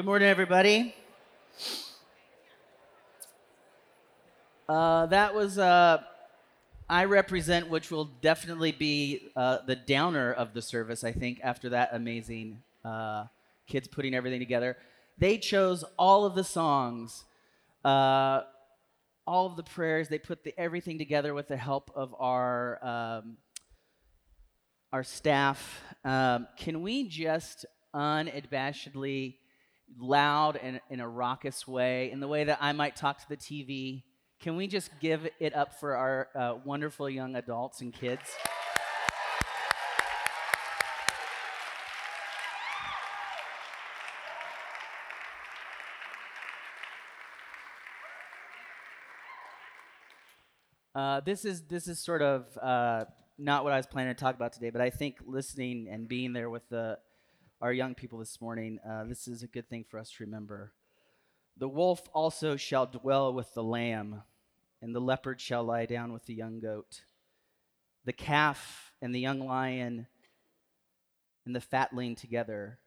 Good morning, everybody. That was I Represent, which will definitely be the downer of the service, I think, after that amazing kids putting everything together. They chose all of the songs, all of the prayers. They put everything together with the help of our staff. Can we just unabashedly, loud and in a raucous way, in the way that I might talk to the TV, can we just give it up for our wonderful young adults and kids? This is sort of not what I was planning to talk about today, but I think listening and being there with our young people this morning, this is a good thing for us to remember. The wolf also shall dwell with the lamb, and the leopard shall lie down with the young goat. The calf and the young lion and the fatling together,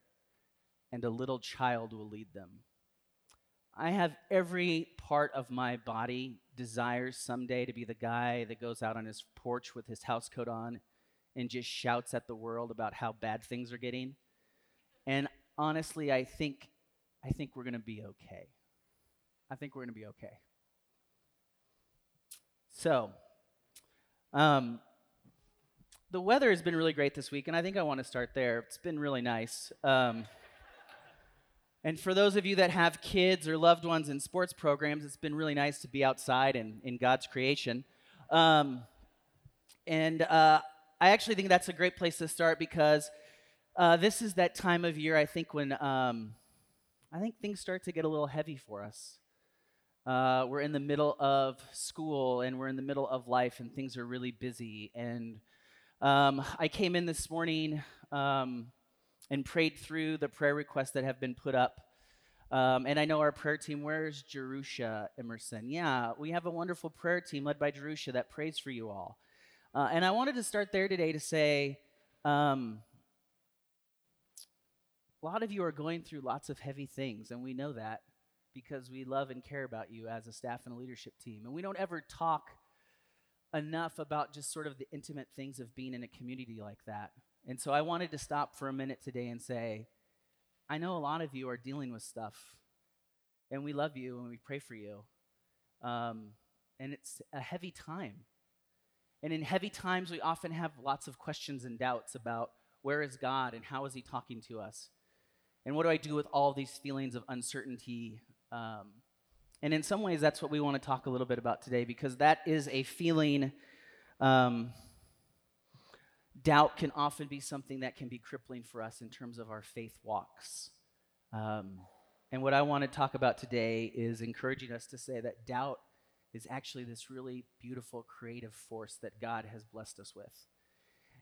and a little child will lead them. I have every part of my body desires someday to be the guy that goes out on his porch with his housecoat on and just shouts at the world about how bad things are getting. And honestly, I think we're going to be okay. I think we're going to be okay. So, the weather has been really great this week, and I think I want to start there. It's been really nice. And for those of you that have kids or loved ones in sports programs, it's been really nice to be outside and in God's creation. And I actually think that's a great place to start because this is that time of year, I think, when I think things start to get a little heavy for us. We're in the middle of school, and we're in the middle of life, and things are really busy. And I came in this morning and prayed through the prayer requests that have been put up. And I know our prayer team, where's Jerusha Emerson? Yeah, we have a wonderful prayer team led by Jerusha that prays for you all. And I wanted to start there today to say, a lot of you are going through lots of heavy things, and we know that because we love and care about you as a staff and a leadership team. And we don't ever talk enough about just sort of the intimate things of being in a community like that. And so I wanted to stop for a minute today and say, I know a lot of you are dealing with stuff, and we love you and we pray for you. And it's a heavy time. And in heavy times, we often have lots of questions and doubts about where is God and how is he talking to us? And what do I do with all these feelings of uncertainty? And in some ways, that's what we want to talk a little bit about today, because that is a feeling. Doubt can often be something that can be crippling for us in terms of our faith walks. And what I want to talk about today is encouraging us to say that doubt is actually this really beautiful creative force that God has blessed us with.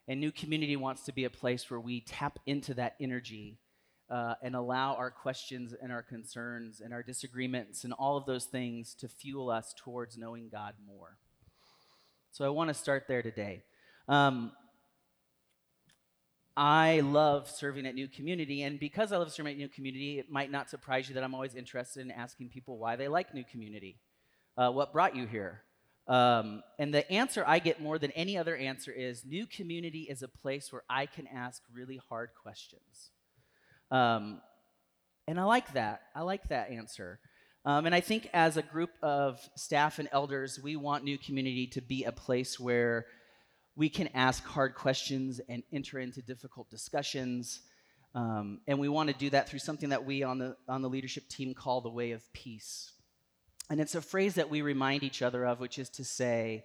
And New Community wants to be a place where we tap into that energy and allow our questions and our concerns and our disagreements and all of those things to fuel us towards knowing God more. So I want to start there today. I love serving at New Community, and because I love serving at New Community, it might not surprise you that I'm always interested in asking people why they like New Community. What brought you here? And the answer I get more than any other answer is, New Community is a place where I can ask really hard questions. And I like that. I like that answer. And I think as a group of staff and elders, we want New Community to be a place where we can ask hard questions and enter into difficult discussions. And we want to do that through something that we on the leadership team call the way of peace. And it's a phrase that we remind each other of, which is to say,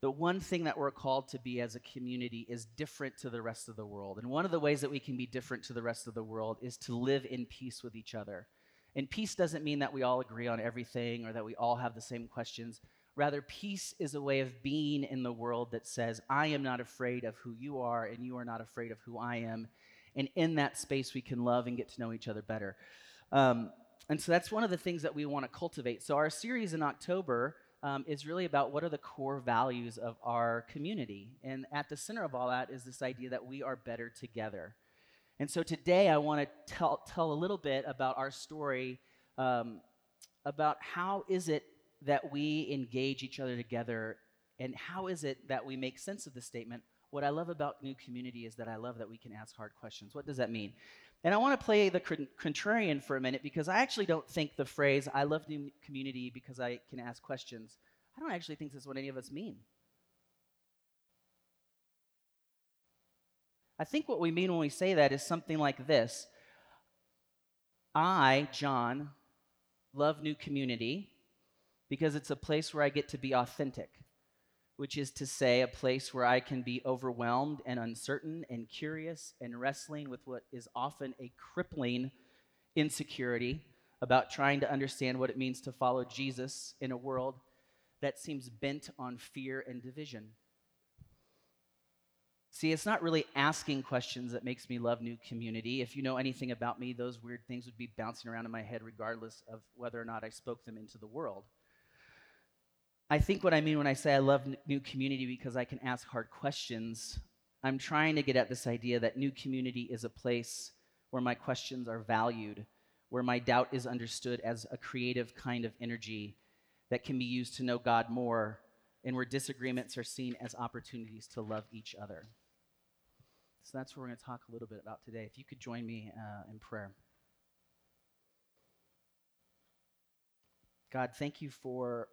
the one thing that we're called to be as a community is different to the rest of the world. And one of the ways that we can be different to the rest of the world is to live in peace with each other. And peace doesn't mean that we all agree on everything or that we all have the same questions. Rather, peace is a way of being in the world that says, I am not afraid of who you are, and you are not afraid of who I am. And in that space, we can love and get to know each other better. And so that's one of the things that we want to cultivate. So our series in October is really about what are the core values of our community. And at the center of all that is this idea that we are better together. And so today I want to tell a little bit about our story, about how is it that we engage each other together, and how is it that we make sense of the statement, what I love about New Community is that I love that we can ask hard questions. What does that mean? And I want to play the contrarian for a minute, because I actually don't think the phrase, I love New Community because I can ask questions, I don't actually think this is what any of us mean. I think what we mean when we say that is something like this. I, John, love New Community because it's a place where I get to be authentic, which is to say a place where I can be overwhelmed and uncertain and curious and wrestling with what is often a crippling insecurity about trying to understand what it means to follow Jesus in a world that seems bent on fear and division. See, it's not really asking questions that makes me love New Community. If you know anything about me, those weird things would be bouncing around in my head regardless of whether or not I spoke them into the world. I think what I mean when I say I love New Community because I can ask hard questions, I'm trying to get at this idea that New Community is a place where my questions are valued, where my doubt is understood as a creative kind of energy that can be used to know God more, and where disagreements are seen as opportunities to love each other. So that's what we're going to talk a little bit about today. If you could join me in prayer. God, thank you for...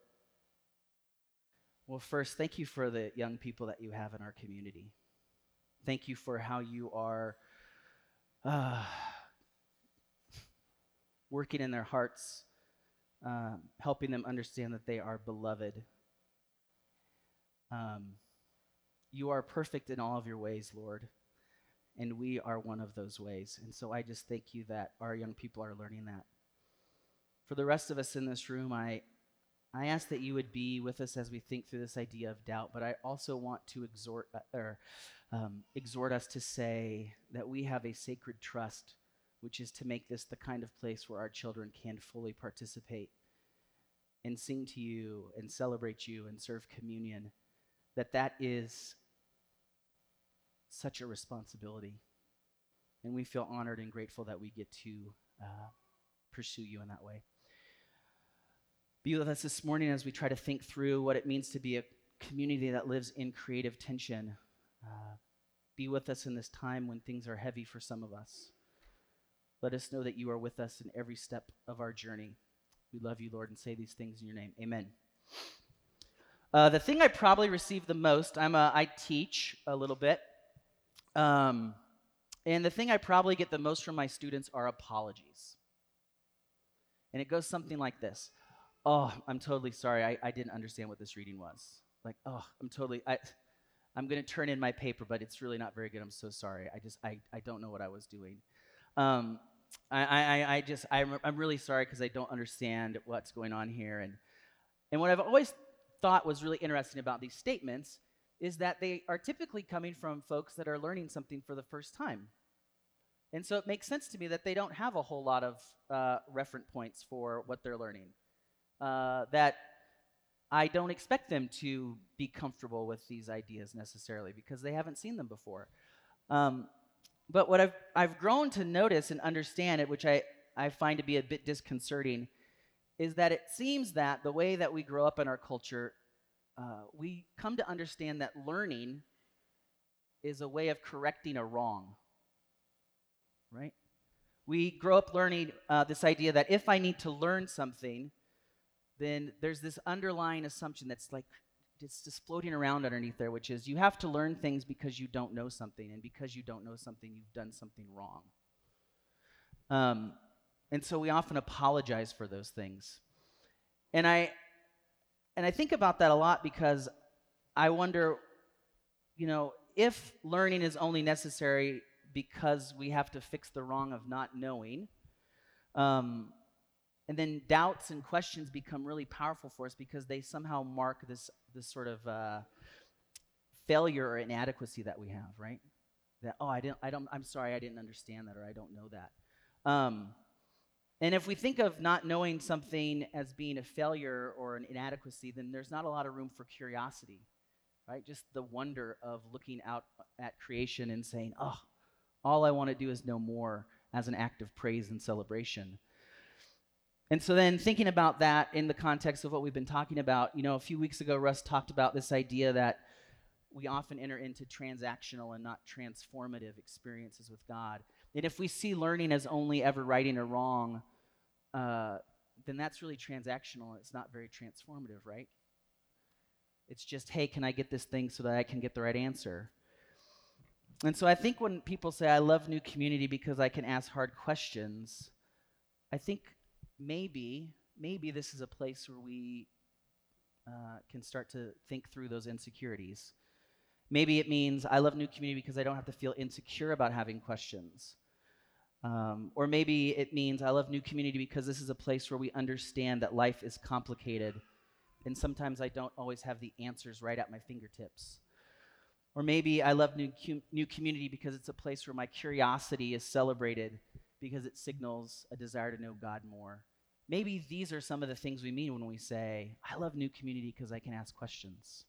Well, first, thank you for the young people that you have in our community. Thank you for how you are working in their hearts, helping them understand that they are beloved. You are perfect in all of your ways, Lord, and we are one of those ways. And so I just thank you that our young people are learning that. For the rest of us in this room, I ask that you would be with us as we think through this idea of doubt, but I also want to exhort us to say that we have a sacred trust, which is to make this the kind of place where our children can fully participate and sing to you and celebrate you and serve communion, that is such a responsibility. And we feel honored and grateful that we get to pursue you in that way. Be with us this morning as we try to think through what it means to be a community that lives in creative tension. Be with us in this time when things are heavy for some of us. Let us know that you are with us in every step of our journey. We love you, Lord, and say these things in your name. Amen. The thing I probably receive the most, I teach a little bit, and the thing I probably get the most from my students are apologies. And it goes something like this. Oh, I'm totally sorry. I didn't understand what this reading was. Like, oh, I'm going to turn in my paper, but it's really not very good. I'm so sorry. I don't know what I was doing. I'm really sorry because I don't understand what's going on here. And what I've always thought was really interesting about these statements is that they are typically coming from folks that are learning something for the first time. And so it makes sense to me that they don't have a whole lot of reference points for what they're learning. That I don't expect them to be comfortable with these ideas necessarily because they haven't seen them before. But what I've grown to notice and understand it, which I find to be a bit disconcerting, is that it seems that the way that we grow up in our culture, we come to understand that learning is a way of correcting a wrong, right? We grow up learning this idea that if I need to learn something, then there's this underlying assumption that's like, it's just floating around underneath there, which is you have to learn things because you don't know something, and because you don't know something, you've done something wrong. And so we often apologize for those things. And I think about that a lot because I wonder, if learning is only necessary because we have to fix the wrong of not knowing, and then doubts and questions become really powerful for us because they somehow mark this sort of failure or inadequacy that we have, right? That I'm sorry, I didn't understand that, or I don't know that. And if we think of not knowing something as being a failure or an inadequacy, then there's not a lot of room for curiosity, right? Just the wonder of looking out at creation and saying, "Oh, All I want to do is know more as an act of praise and celebration. And so then thinking about that in the context of what we've been talking about, you know, a few weeks ago, Russ talked about this idea that we often enter into transactional and not transformative experiences with God. And if we see learning as only ever righting or wrong, then that's really transactional and it's not very transformative, right? It's just, hey, can I get this thing so that I can get the right answer? And so I think when people say, I love New Community because I can ask hard questions, I think maybe this is a place where we can start to think through those insecurities. Maybe it means I love New Community because I don't have to feel insecure about having questions. Or maybe it means I love New Community because this is a place where we understand that life is complicated and sometimes I don't always have the answers right at my fingertips. Or maybe I love New Community because it's a place where my curiosity is celebrated because it signals a desire to know God more. Maybe these are some of the things we mean when we say, I love New Community because I can ask questions.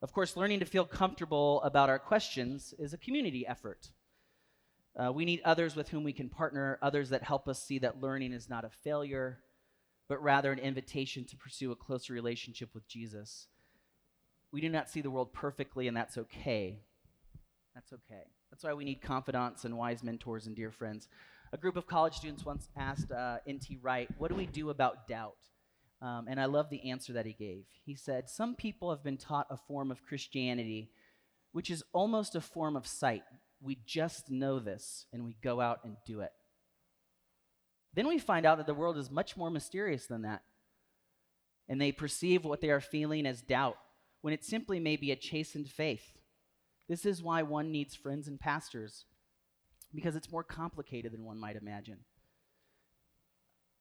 Of course, learning to feel comfortable about our questions is a community effort. We need others with whom we can partner, others that help us see that learning is not a failure, but rather an invitation to pursue a closer relationship with Jesus. We do not see the world perfectly, and that's okay. That's okay. That's why we need confidants and wise mentors and dear friends. A group of college students once asked N.T. Wright, what do we do about doubt? And I love the answer that he gave. He said, some people have been taught a form of Christianity, which is almost a form of sight. We just know this, and we go out and do it. Then we find out that the world is much more mysterious than that, and they perceive what they are feeling as doubt, when it simply may be a chastened faith. This is why one needs friends and pastors, because it's more complicated than one might imagine.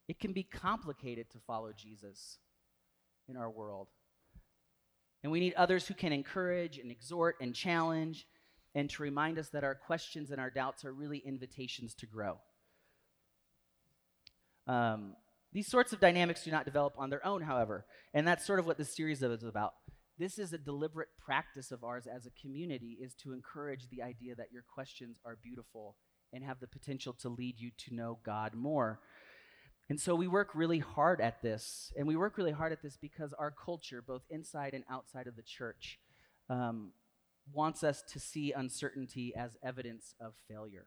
It can be complicated to follow Jesus in our world. And we need others who can encourage and exhort and challenge and to remind us that our questions and our doubts are really invitations to grow. These sorts of dynamics do not develop on their own, however, and that's sort of what this series is about. This is a deliberate practice of ours as a community, is to encourage the idea that your questions are beautiful and have the potential to lead you to know God more. And so we work really hard at this, and we work really hard at this because our culture, both inside and outside of the church, wants us to see uncertainty as evidence of failure.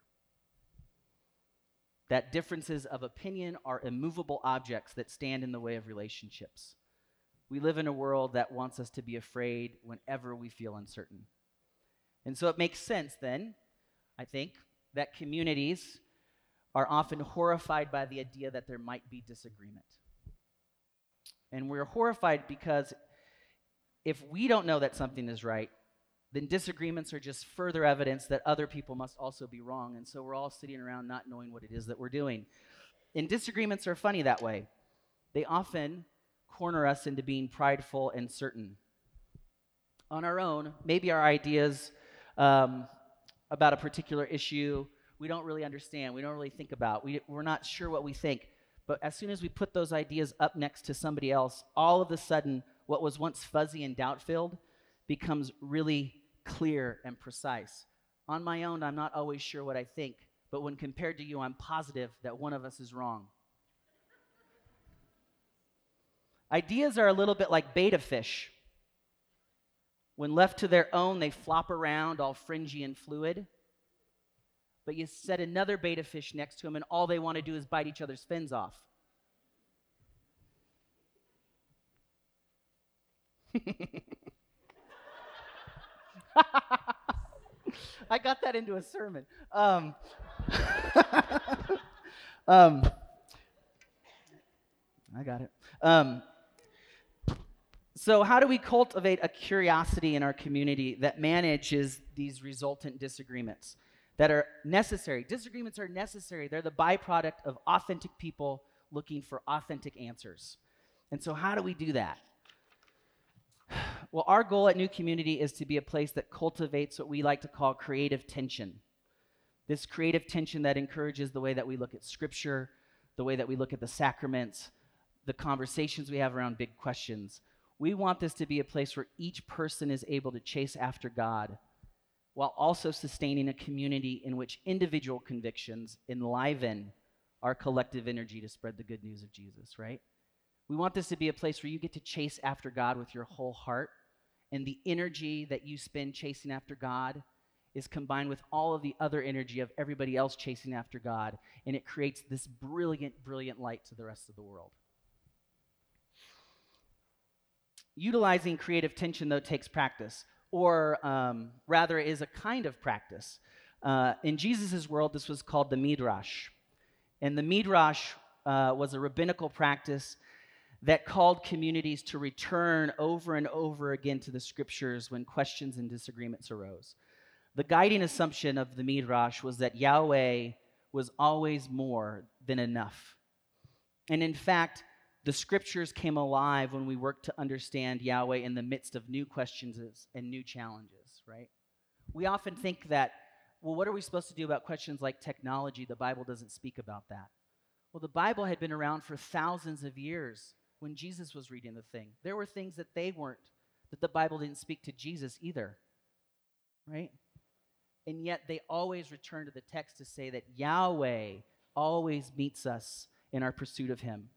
That differences of opinion are immovable objects that stand in the way of relationships. We live in a world that wants us to be afraid whenever we feel uncertain. And so it makes sense then, I think, that communities are often horrified by the idea that there might be disagreement. And we're horrified because if we don't know that something is right, then disagreements are just further evidence that other people must also be wrong, and so we're all sitting around not knowing what it is that we're doing. And disagreements are funny that way. They often corner us into being prideful and certain. On our own, maybe our ideas about a particular issue we don't really understand, we don't really think about, we're not sure what we think. But as soon as we put those ideas up next to somebody else, all of a sudden what was once fuzzy and doubt-filled becomes really clear and precise. On my own, I'm not always sure what I think, but when compared to you, I'm positive that one of us is wrong. Ideas are a little bit like betta fish. When left to their own, they flop around all fringy and fluid. But you set another betta fish next to them, and all they want to do is bite each other's fins off. I got that into a sermon. I got it. So how do we cultivate a curiosity in our community that manages these resultant disagreements that are necessary? Disagreements are necessary. They're the byproduct of authentic people looking for authentic answers. And so how do we do that? Well, our goal at New Community is to be a place that cultivates what we like to call creative tension. This creative tension that encourages the way that we look at Scripture, the way that we look at the sacraments, the conversations we have around big questions. We want this to be a place where each person is able to chase after God while also sustaining a community in which individual convictions enliven our collective energy to spread the good news of Jesus, right? We want this to be a place where you get to chase after God with your whole heart, and the energy that you spend chasing after God is combined with all of the other energy of everybody else chasing after God, and it creates this brilliant, brilliant light to the rest of the world. Utilizing creative tension, though, takes practice, or rather is a kind of practice. In Jesus' world, this was called the Midrash. And the Midrash was a rabbinical practice that called communities to return over and over again to the scriptures when questions and disagreements arose. The guiding assumption of the Midrash was that Yahweh was always more than enough. And in fact, the scriptures came alive when we worked to understand Yahweh in the midst of new questions and new challenges, right? We often think that, well, what are we supposed to do about questions like technology? The Bible doesn't speak about that. Well, the Bible had been around for thousands of years when Jesus was reading the thing. There were things that they weren't, that the Bible didn't speak to Jesus either, right? And yet they always return to the text to say that Yahweh always meets us in our pursuit of him.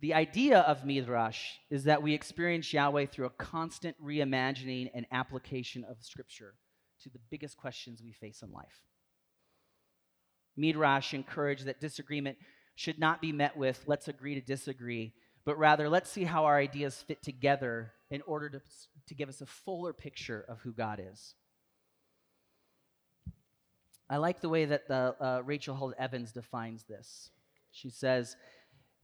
The idea of Midrash is that we experience Yahweh through a constant reimagining and application of Scripture to the biggest questions we face in life. Midrash encouraged that disagreement should not be met with, let's agree to disagree, but rather let's see how our ideas fit together in order to give us a fuller picture of who God is. I like the way that the Rachel Held Evans defines this. She says,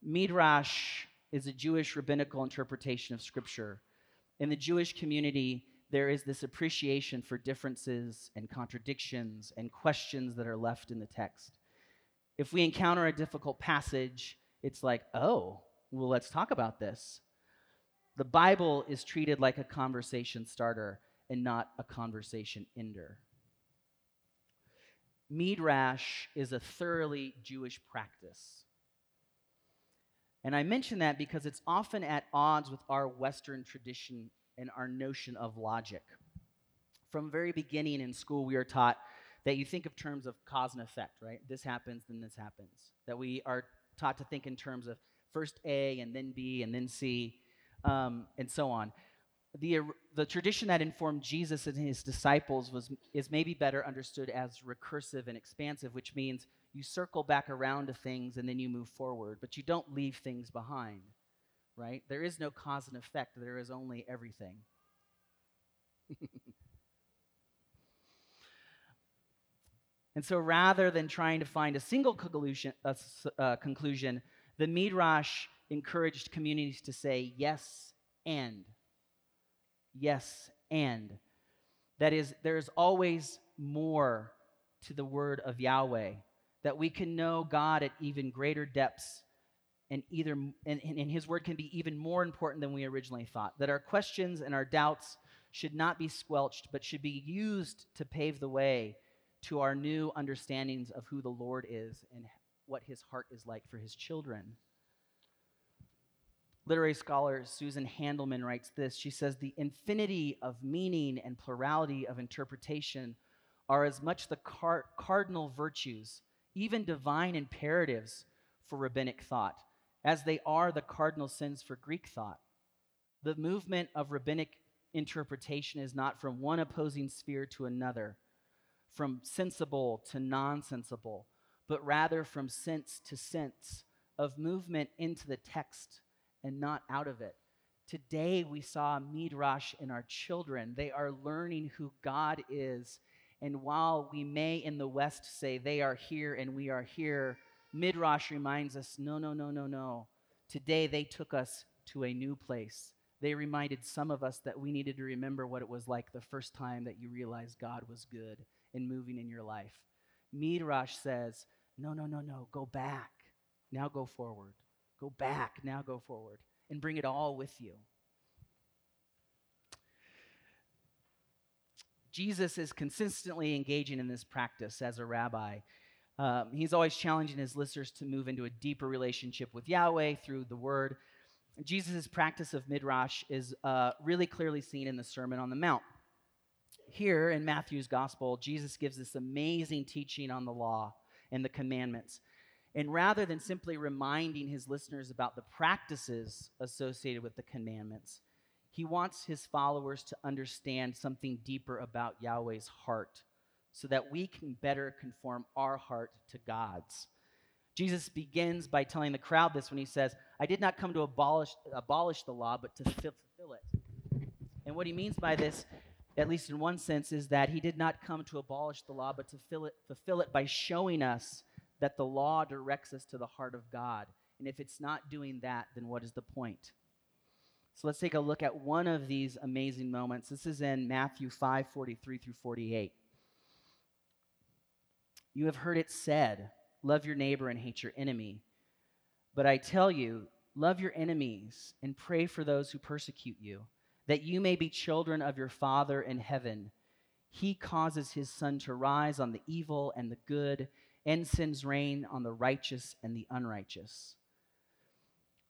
Midrash is a Jewish rabbinical interpretation of Scripture. In the Jewish community, there is this appreciation for differences and contradictions and questions that are left in the text. If we encounter a difficult passage, it's like, oh, well, let's talk about this. The Bible is treated like a conversation starter and not a conversation ender. Midrash is a thoroughly Jewish practice. And I mention that because it's often at odds with our Western tradition and our notion of logic. From very beginning in school, we are taught that you think of terms of cause and effect, right? This happens, then this happens. That we are taught to think in terms of first A and then B and then C and so on. The tradition that informed Jesus and his disciples is maybe better understood as recursive and expansive, which means you circle back around to things and then you move forward, but you don't leave things behind, right? There is no cause and effect. There is only everything. And so rather than trying to find a single conclusion, the Midrash encouraged communities to say yes and. Yes, and. That is, there is always more to the word of Yahweh, that we can know God at even greater depths, and his word can be even more important than we originally thought, that our questions and our doubts should not be squelched, but should be used to pave the way to our new understandings of who the Lord is and what his heart is like for his children. Literary scholar Susan Handelman writes this. She says, the infinity of meaning and plurality of interpretation are as much the cardinal virtues, even divine imperatives for rabbinic thought, as they are the cardinal sins for Greek thought. The movement of rabbinic interpretation is not from one opposing sphere to another, from sensible to nonsensible, but rather from sense to sense of movement into the text and not out of it. Today we saw Midrash in our children. They are learning who God is, and while we may in the West say they are here and we are here, Midrash reminds us, no. Today they took us to a new place. They reminded some of us that we needed to remember what it was like the first time that you realized God was good and moving in your life. Midrash says, no, go back, now go forward. Go back, now go forward, and bring it all with you. Jesus is consistently engaging in this practice as a rabbi. He's always challenging his listeners to move into a deeper relationship with Yahweh through the word. Jesus' practice of Midrash is really clearly seen in the Sermon on the Mount. here in Matthew's gospel, Jesus gives this amazing teaching on the law and the commandments. And rather than simply reminding his listeners about the practices associated with the commandments, he wants his followers to understand something deeper about Yahweh's heart so that we can better conform our heart to God's. Jesus begins by telling the crowd this when he says, I did not come to abolish the law, but to fulfill it. And what he means by this, at least in one sense, is that he did not come to abolish the law, but to fulfill it by showing us that the law directs us to the heart of God. And if it's not doing that, then what is the point? So let's take a look at one of these amazing moments. This is in Matthew 5:43 through 48. You have heard it said, love your neighbor and hate your enemy. But I tell you, love your enemies and pray for those who persecute you, that you may be children of your Father in heaven. He causes his sun to rise on the evil and the good, and sends rain on the righteous and the unrighteous.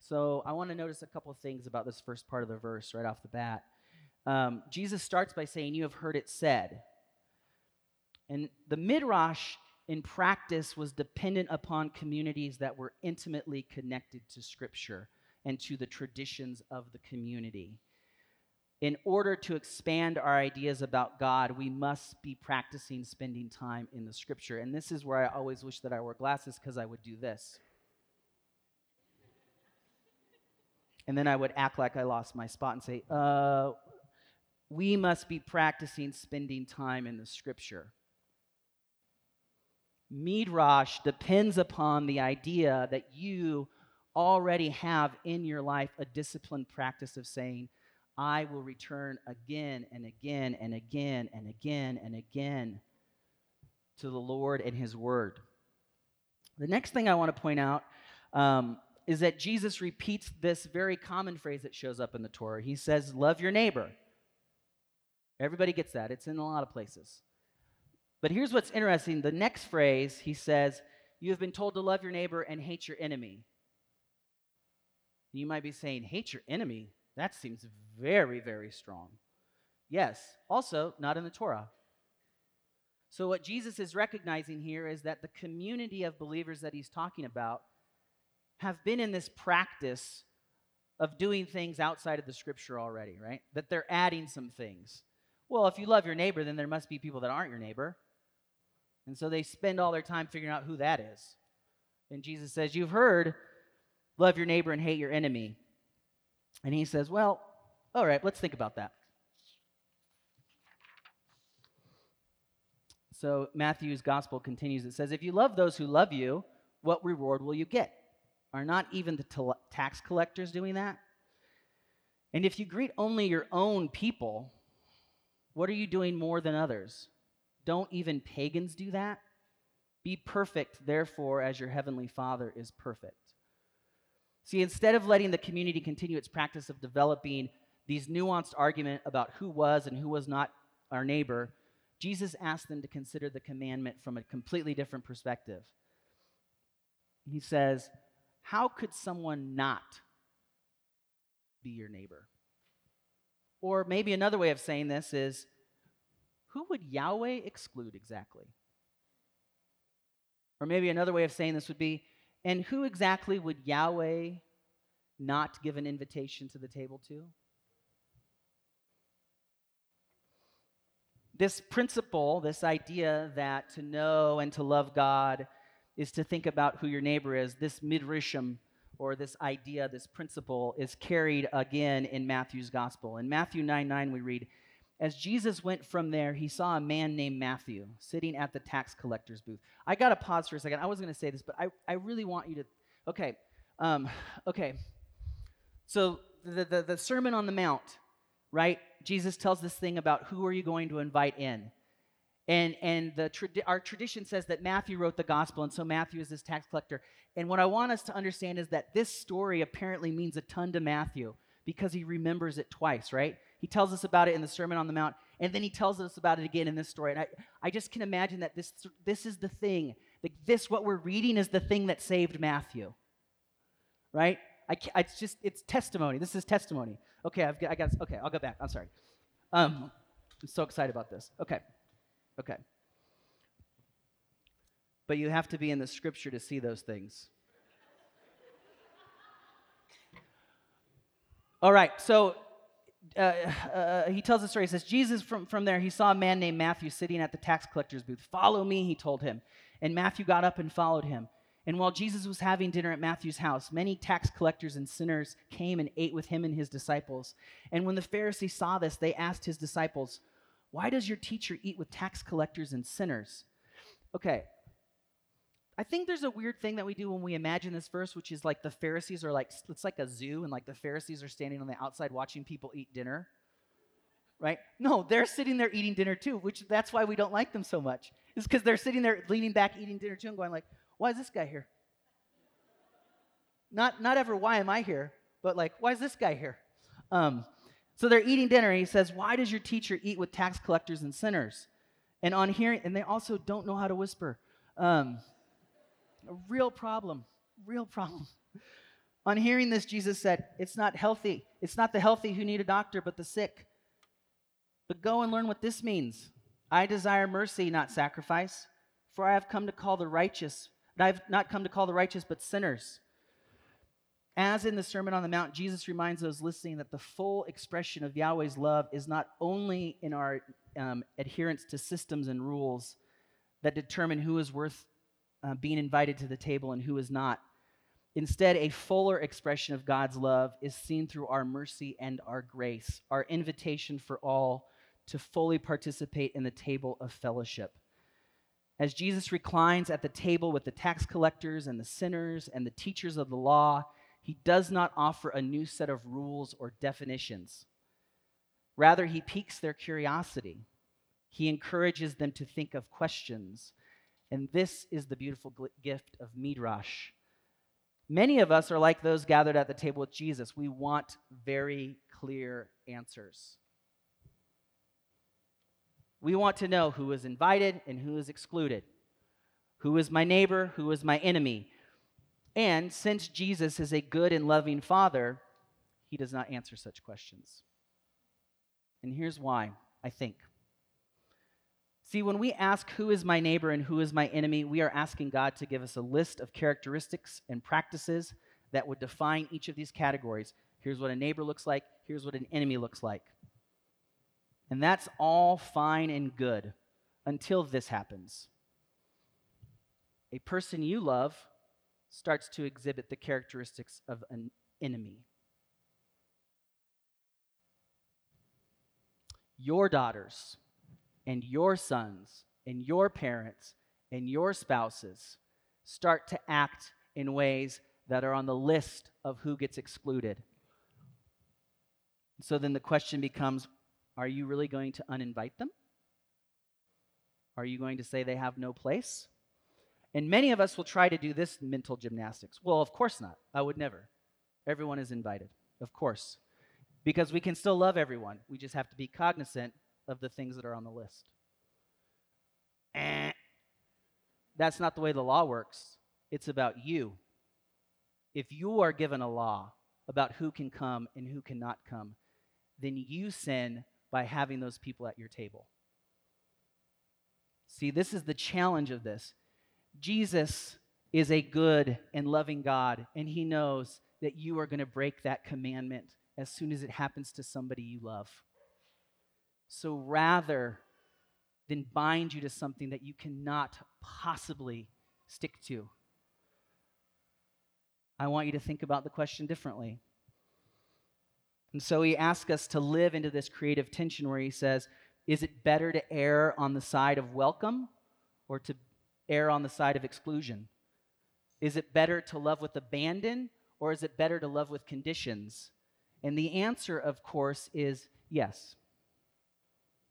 So I want to notice a couple of things about this first part of the verse right off the bat. Jesus starts by saying, you have heard it said. And the Midrash in practice was dependent upon communities that were intimately connected to Scripture and to the traditions of the community. In order to expand our ideas about God, we must be practicing spending time in the Scripture. And this is where I always wish that I wore glasses, because I would do this. And then I would act like I lost my spot and say, we must be practicing spending time in the Scripture. Midrash depends upon the idea that you already have in your life a disciplined practice of saying, I will return again and again and again and again and again to the Lord and his word. The next thing I want to point out is that Jesus repeats this very common phrase that shows up in the Torah. He says, love your neighbor. Everybody gets that. It's in a lot of places. But here's what's interesting. The next phrase, he says, you have been told to love your neighbor and hate your enemy. You might be saying, hate your enemy? That seems very, very strong. Yes, also not in the Torah. So what Jesus is recognizing here is that the community of believers that he's talking about have been in this practice of doing things outside of the Scripture already, right? That they're adding some things. Well, if you love your neighbor, then there must be people that aren't your neighbor. And so they spend all their time figuring out who that is. And Jesus says, you've heard, love your neighbor and hate your enemy. And he says, well, all right, let's think about that. So Matthew's gospel continues. It says, if you love those who love you, what reward will you get? Are not even the tax collectors doing that? And if you greet only your own people, what are you doing more than others? Don't even pagans do that? Be perfect, therefore, as your heavenly Father is perfect. See, instead of letting the community continue its practice of developing these nuanced arguments about who was and who was not our neighbor, Jesus asked them to consider the commandment from a completely different perspective. He says, how could someone not be your neighbor? Or maybe another way of saying this is, who would Yahweh exclude exactly? Or maybe another way of saying this would be, and who exactly would Yahweh not give an invitation to the table to? This principle, this idea that to know and to love God is to think about who your neighbor is, this midrashim, or this idea, this principle, is carried again in Matthew's gospel. In Matthew 9:9, we read, as Jesus went from there, he saw a man named Matthew sitting at the tax collector's booth. I got to pause for a second. I wasn't going to say this, but I really want you to... Okay. So the Sermon on the Mount, right? Jesus tells this thing about who are you going to invite in. And our tradition says that Matthew wrote the gospel, and so Matthew is this tax collector. And what I want us to understand is that this story apparently means a ton to Matthew because he remembers it twice, right? He tells us about it in the Sermon on the Mount, and then he tells us about it again in this story. And I just can imagine that this is the thing. Like this, what we're reading is the thing that saved Matthew, right? It's testimony. This is testimony. Okay, I'll go back. I'm sorry. I'm so excited about this. Okay. But you have to be in the scripture to see those things. All right, so he tells the story. He says, Jesus, from there, he saw a man named Matthew sitting at the tax collector's booth. Follow me, he told him. And Matthew got up and followed him. And while Jesus was having dinner at Matthew's house, many tax collectors and sinners came and ate with him and his disciples. And when the Pharisees saw this, they asked his disciples, why does your teacher eat with tax collectors and sinners? Okay. I think there's a weird thing that we do when we imagine this verse, which is like the Pharisees are like, it's like a zoo, and like the Pharisees are standing on the outside watching people eat dinner, right? No, they're sitting there eating dinner too, which that's why we don't like them so much. It's because they're sitting there leaning back eating dinner too and going like, why is this guy here? Not ever why am I here, but like, why is this guy here? So they're eating dinner, and he says, why does your teacher eat with tax collectors and sinners? And on hearing, and they also don't know how to whisper. A real problem. On hearing this, Jesus said, it's not healthy. It's not the healthy who need a doctor, but the sick. But go and learn what this means. I desire mercy, not sacrifice, for I have come to call the righteous. And I have not come to call the righteous, but sinners. As in the Sermon on the Mount, Jesus reminds those listening that the full expression of Yahweh's love is not only in our adherence to systems and rules that determine who is worth being invited to the table and who is not. Instead, a fuller expression of God's love is seen through our mercy and our grace, our invitation for all to fully participate in the table of fellowship. As Jesus reclines at the table with the tax collectors and the sinners and the teachers of the law, he does not offer a new set of rules or definitions. Rather, he piques their curiosity. He encourages them to think of questions. And this is the beautiful gift of Midrash. Many of us are like those gathered at the table with Jesus. We want very clear answers. We want to know who is invited and who is excluded, who is my neighbor, who is my enemy. And since Jesus is a good and loving Father, he does not answer such questions. And here's why, I think. See, when we ask who is my neighbor and who is my enemy, we are asking God to give us a list of characteristics and practices that would define each of these categories. Here's what a neighbor looks like. Here's what an enemy looks like. And that's all fine and good until this happens. A person you love starts to exhibit the characteristics of an enemy. Your daughters and your sons and your parents and your spouses start to act in ways that are on the list of who gets excluded. So then the question becomes, are you really going to uninvite them? Are you going to say they have no place? And many of us will try to do this mental gymnastics. Well, of course not. I would never. Everyone is invited, of course, because we can still love everyone. We just have to be cognizant of the things that are on the list. That's not the way the law works. It's about you. If you are given a law about who can come and who cannot come, then you sin by having those people at your table. See, this is the challenge of this. Jesus is a good and loving God, and he knows that you are going to break that commandment as soon as it happens to somebody you love. So rather than bind you to something that you cannot possibly stick to, I want you to think about the question differently. And so he asks us to live into this creative tension where he says, is it better to err on the side of welcome or to err on the side of exclusion? Is it better to love with abandon or is it better to love with conditions? And the answer, of course, is yes.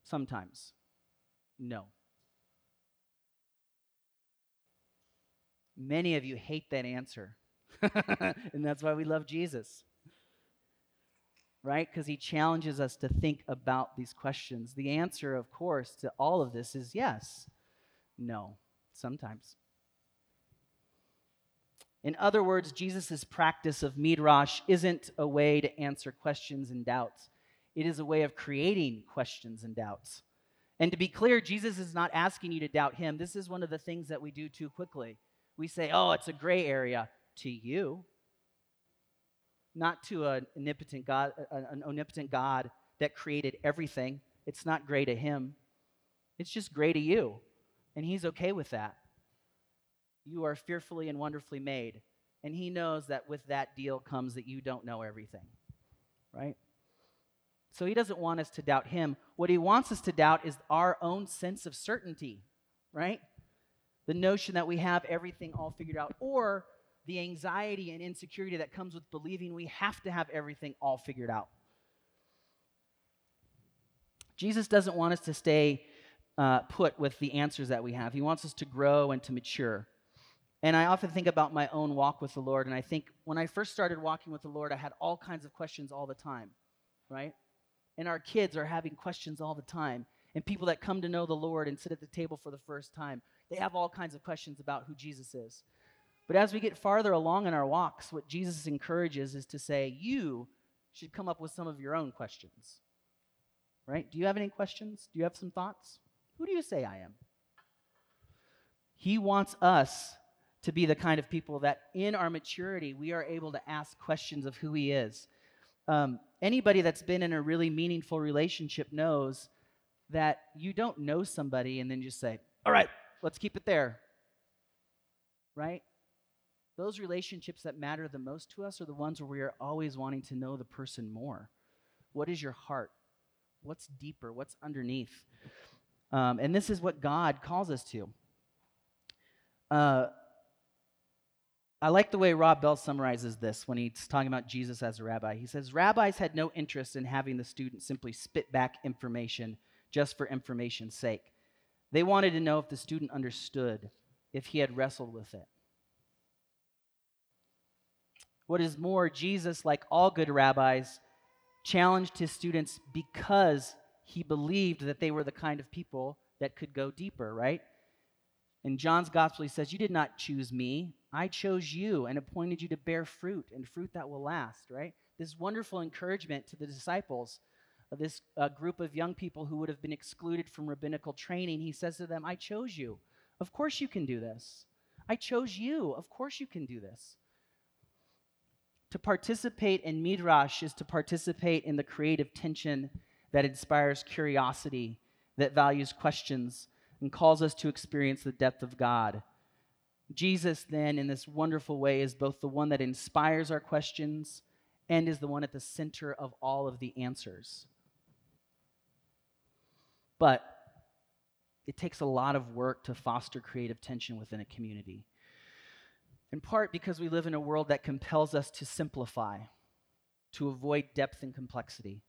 Sometimes, no. Many of you hate that answer, and that's why we love Jesus, right? Because he challenges us to think about these questions. The answer, of course, to all of this is yes, no, sometimes. In other words, Jesus' practice of Midrash isn't a way to answer questions and doubts. It is a way of creating questions and doubts. And to be clear, Jesus is not asking you to doubt him. This is one of the things that we do too quickly. We say, oh, it's a gray area to you, not to an omnipotent God that created everything. It's not gray to him. It's just gray to you, and he's okay with that. You are fearfully and wonderfully made, and he knows that with that deal comes that you don't know everything, right? So he doesn't want us to doubt him. What he wants us to doubt is our own sense of certainty, right? The notion that we have everything all figured out, or the anxiety and insecurity that comes with believing we have to have everything all figured out. Jesus doesn't want us to stay put with the answers that we have. He wants us to grow and to mature. And I often think about my own walk with the Lord, and I think when I first started walking with the Lord, I had all kinds of questions all the time, right? And our kids are having questions all the time. And people that come to know the Lord and sit at the table for the first time, they have all kinds of questions about who Jesus is. But as we get farther along in our walks, what Jesus encourages is to say, you should come up with some of your own questions, right? Do you have any questions? Do you have some thoughts? Who do you say I am? He wants us to be the kind of people that in our maturity, we are able to ask questions of who he is. Anybody that's been in a really meaningful relationship knows that you don't know somebody and then just say, all right, let's keep it there, right? Those relationships that matter the most to us are the ones where we are always wanting to know the person more. What is your heart? What's deeper? What's underneath? And this is what God calls us to. I like the way Rob Bell summarizes this when he's talking about Jesus as a rabbi. He says, rabbis had no interest in having the student simply spit back information just for information's sake. They wanted to know if the student understood, if he had wrestled with it. What is more, Jesus, like all good rabbis, challenged his students because he believed that they were the kind of people that could go deeper, right? In John's gospel, he says, you did not choose me. I chose you and appointed you to bear fruit, and fruit that will last, right? This wonderful encouragement to the disciples of this group of young people who would have been excluded from rabbinical training. He says to them, I chose you. Of course you can do this. I chose you. Of course you can do this. To participate in Midrash is to participate in the creative tension that inspires curiosity, that values questions, and calls us to experience the depth of God. Jesus, then, in this wonderful way, is both the one that inspires our questions and is the one at the center of all of the answers. But it takes a lot of work to foster creative tension within a community. In part because we live in a world that compels us to simplify, to avoid depth and complexity.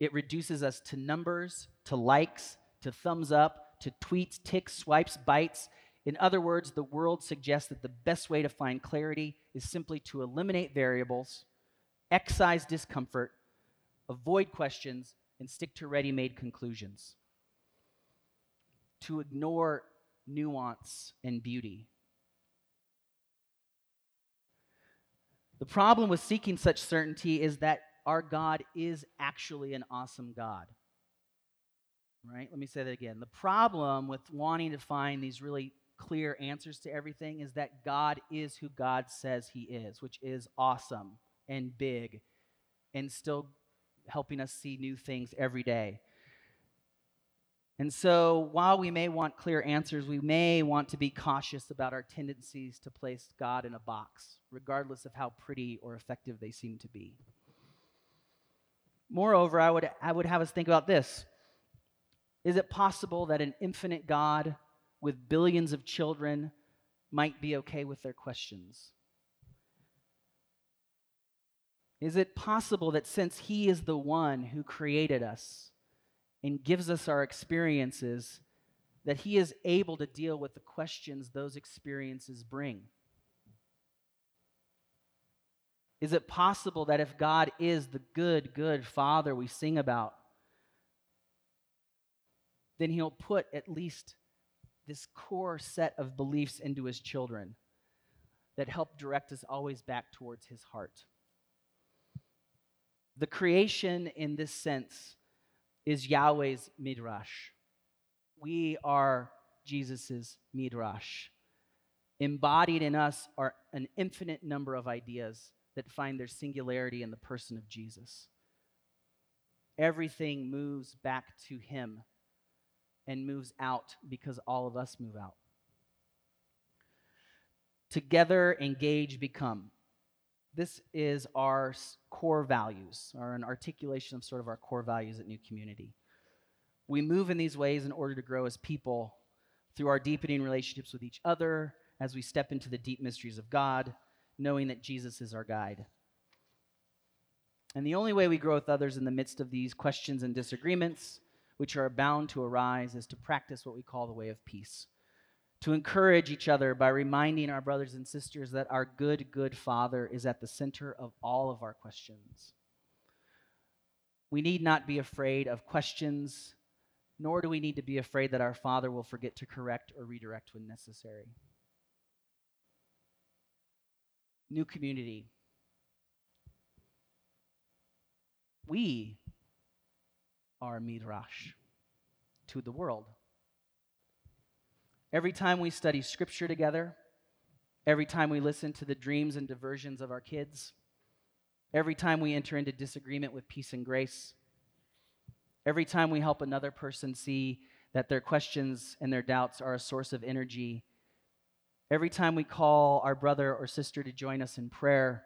It reduces us to numbers, to likes, to thumbs up, to tweets, ticks, swipes, bites. In other words, the world suggests that the best way to find clarity is simply to eliminate variables, excise discomfort, avoid questions, and stick to ready-made conclusions. To ignore nuance and beauty. The problem with seeking such certainty is that our God is actually an awesome God. Right? Let me say that again. The problem with wanting to find these really clear answers to everything is that God is who God says he is, which is awesome and big and still helping us see new things every day. And so while we may want clear answers, we may want to be cautious about our tendencies to place God in a box, regardless of how pretty or effective they seem to be. Moreover, I would have us think about this. Is it possible that an infinite God with billions of children might be okay with their questions? Is it possible that since he is the one who created us, and gives us our experiences, that he is able to deal with the questions those experiences bring? Is it possible that if God is the good, good Father we sing about, then he'll put at least this core set of beliefs into his children that help direct us always back towards his heart? The creation in this sense is Yahweh's Midrash. We are Jesus's Midrash. Embodied in us are an infinite number of ideas that find their singularity in the person of Jesus. Everything moves back to him and moves out because all of us move out. Together, engage, become. This is our core values, or an articulation of sort of our core values at New Community. We move in these ways in order to grow as people through our deepening relationships with each other as we step into the deep mysteries of God, knowing that Jesus is our guide. And the only way we grow with others in the midst of these questions and disagreements, which are bound to arise, is to practice what we call the way of peace. To encourage each other by reminding our brothers and sisters that our good Father is at the center of all of our questions. We need not be afraid of questions, nor do we need to be afraid that our Father will forget to correct or redirect when necessary. New Community. We are Midrash to the world. Every time we study Scripture together, every time we listen to the dreams and diversions of our kids, every time we enter into disagreement with peace and grace, every time we help another person see that their questions and their doubts are a source of energy, every time we call our brother or sister to join us in prayer,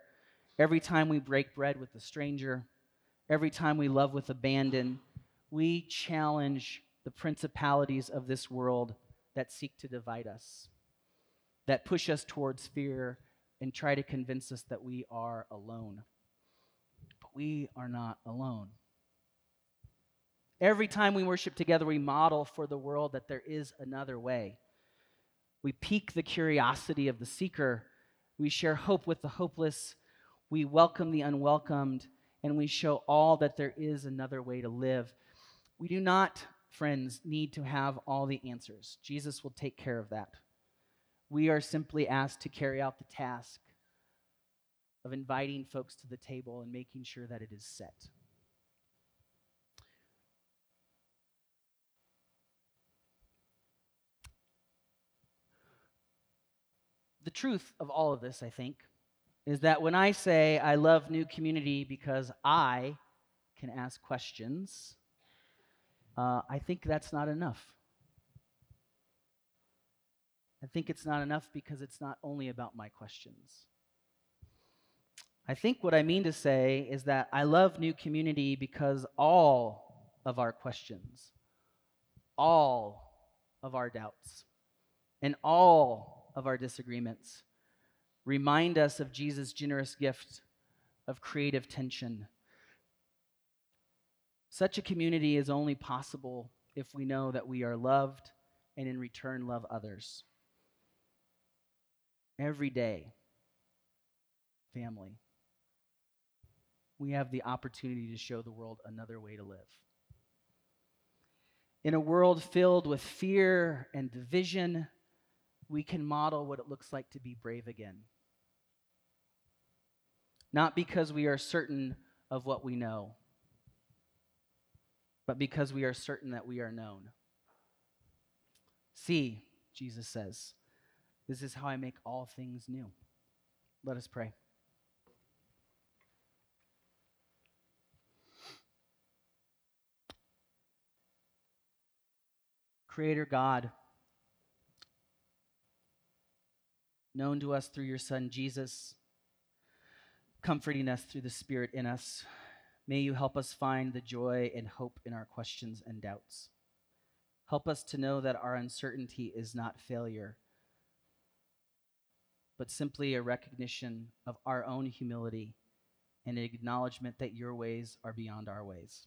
every time we break bread with a stranger, every time we love with abandon, we challenge the principalities of this world that seek to divide us, that push us towards fear and try to convince us that we are alone. But we are not alone. Every time we worship together, we model for the world that there is another way. We pique the curiosity of the seeker. We share hope with the hopeless. We welcome the unwelcomed, and we show all that there is another way to live. We do not, friends, need to have all the answers. Jesus will take care of that. We are simply asked to carry out the task of inviting folks to the table and making sure that it is set. The truth of all of this, I think, is that when I say I love New Community because I can ask questions, I think that's not enough. I think it's not enough because it's not only about my questions. I think what I mean to say is that I love New Community because all of our questions, all of our doubts, and all of our disagreements remind us of Jesus' generous gift of creative tension. Such a community is only possible if we know that we are loved and in return love others. Every day, family, we have the opportunity to show the world another way to live. In a world filled with fear and division, we can model what it looks like to be brave again. Not because we are certain of what we know, but because we are certain that we are known. See, Jesus says, this is how I make all things new. Let us pray. Creator God, known to us through your Son Jesus, comforting us through the Spirit in us, may you help us find the joy and hope in our questions and doubts. Help us to know that our uncertainty is not failure, but simply a recognition of our own humility and an acknowledgement that your ways are beyond our ways.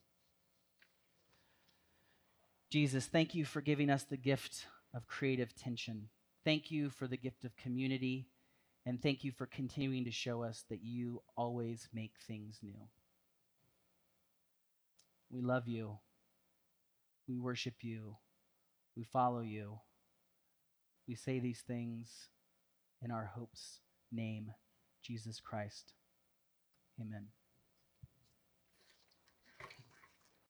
Jesus, thank you for giving us the gift of creative tension. Thank you for the gift of community, and thank you for continuing to show us that you always make things new. We love you, we worship you, we follow you. We say these things in our hope's name, Jesus Christ. Amen.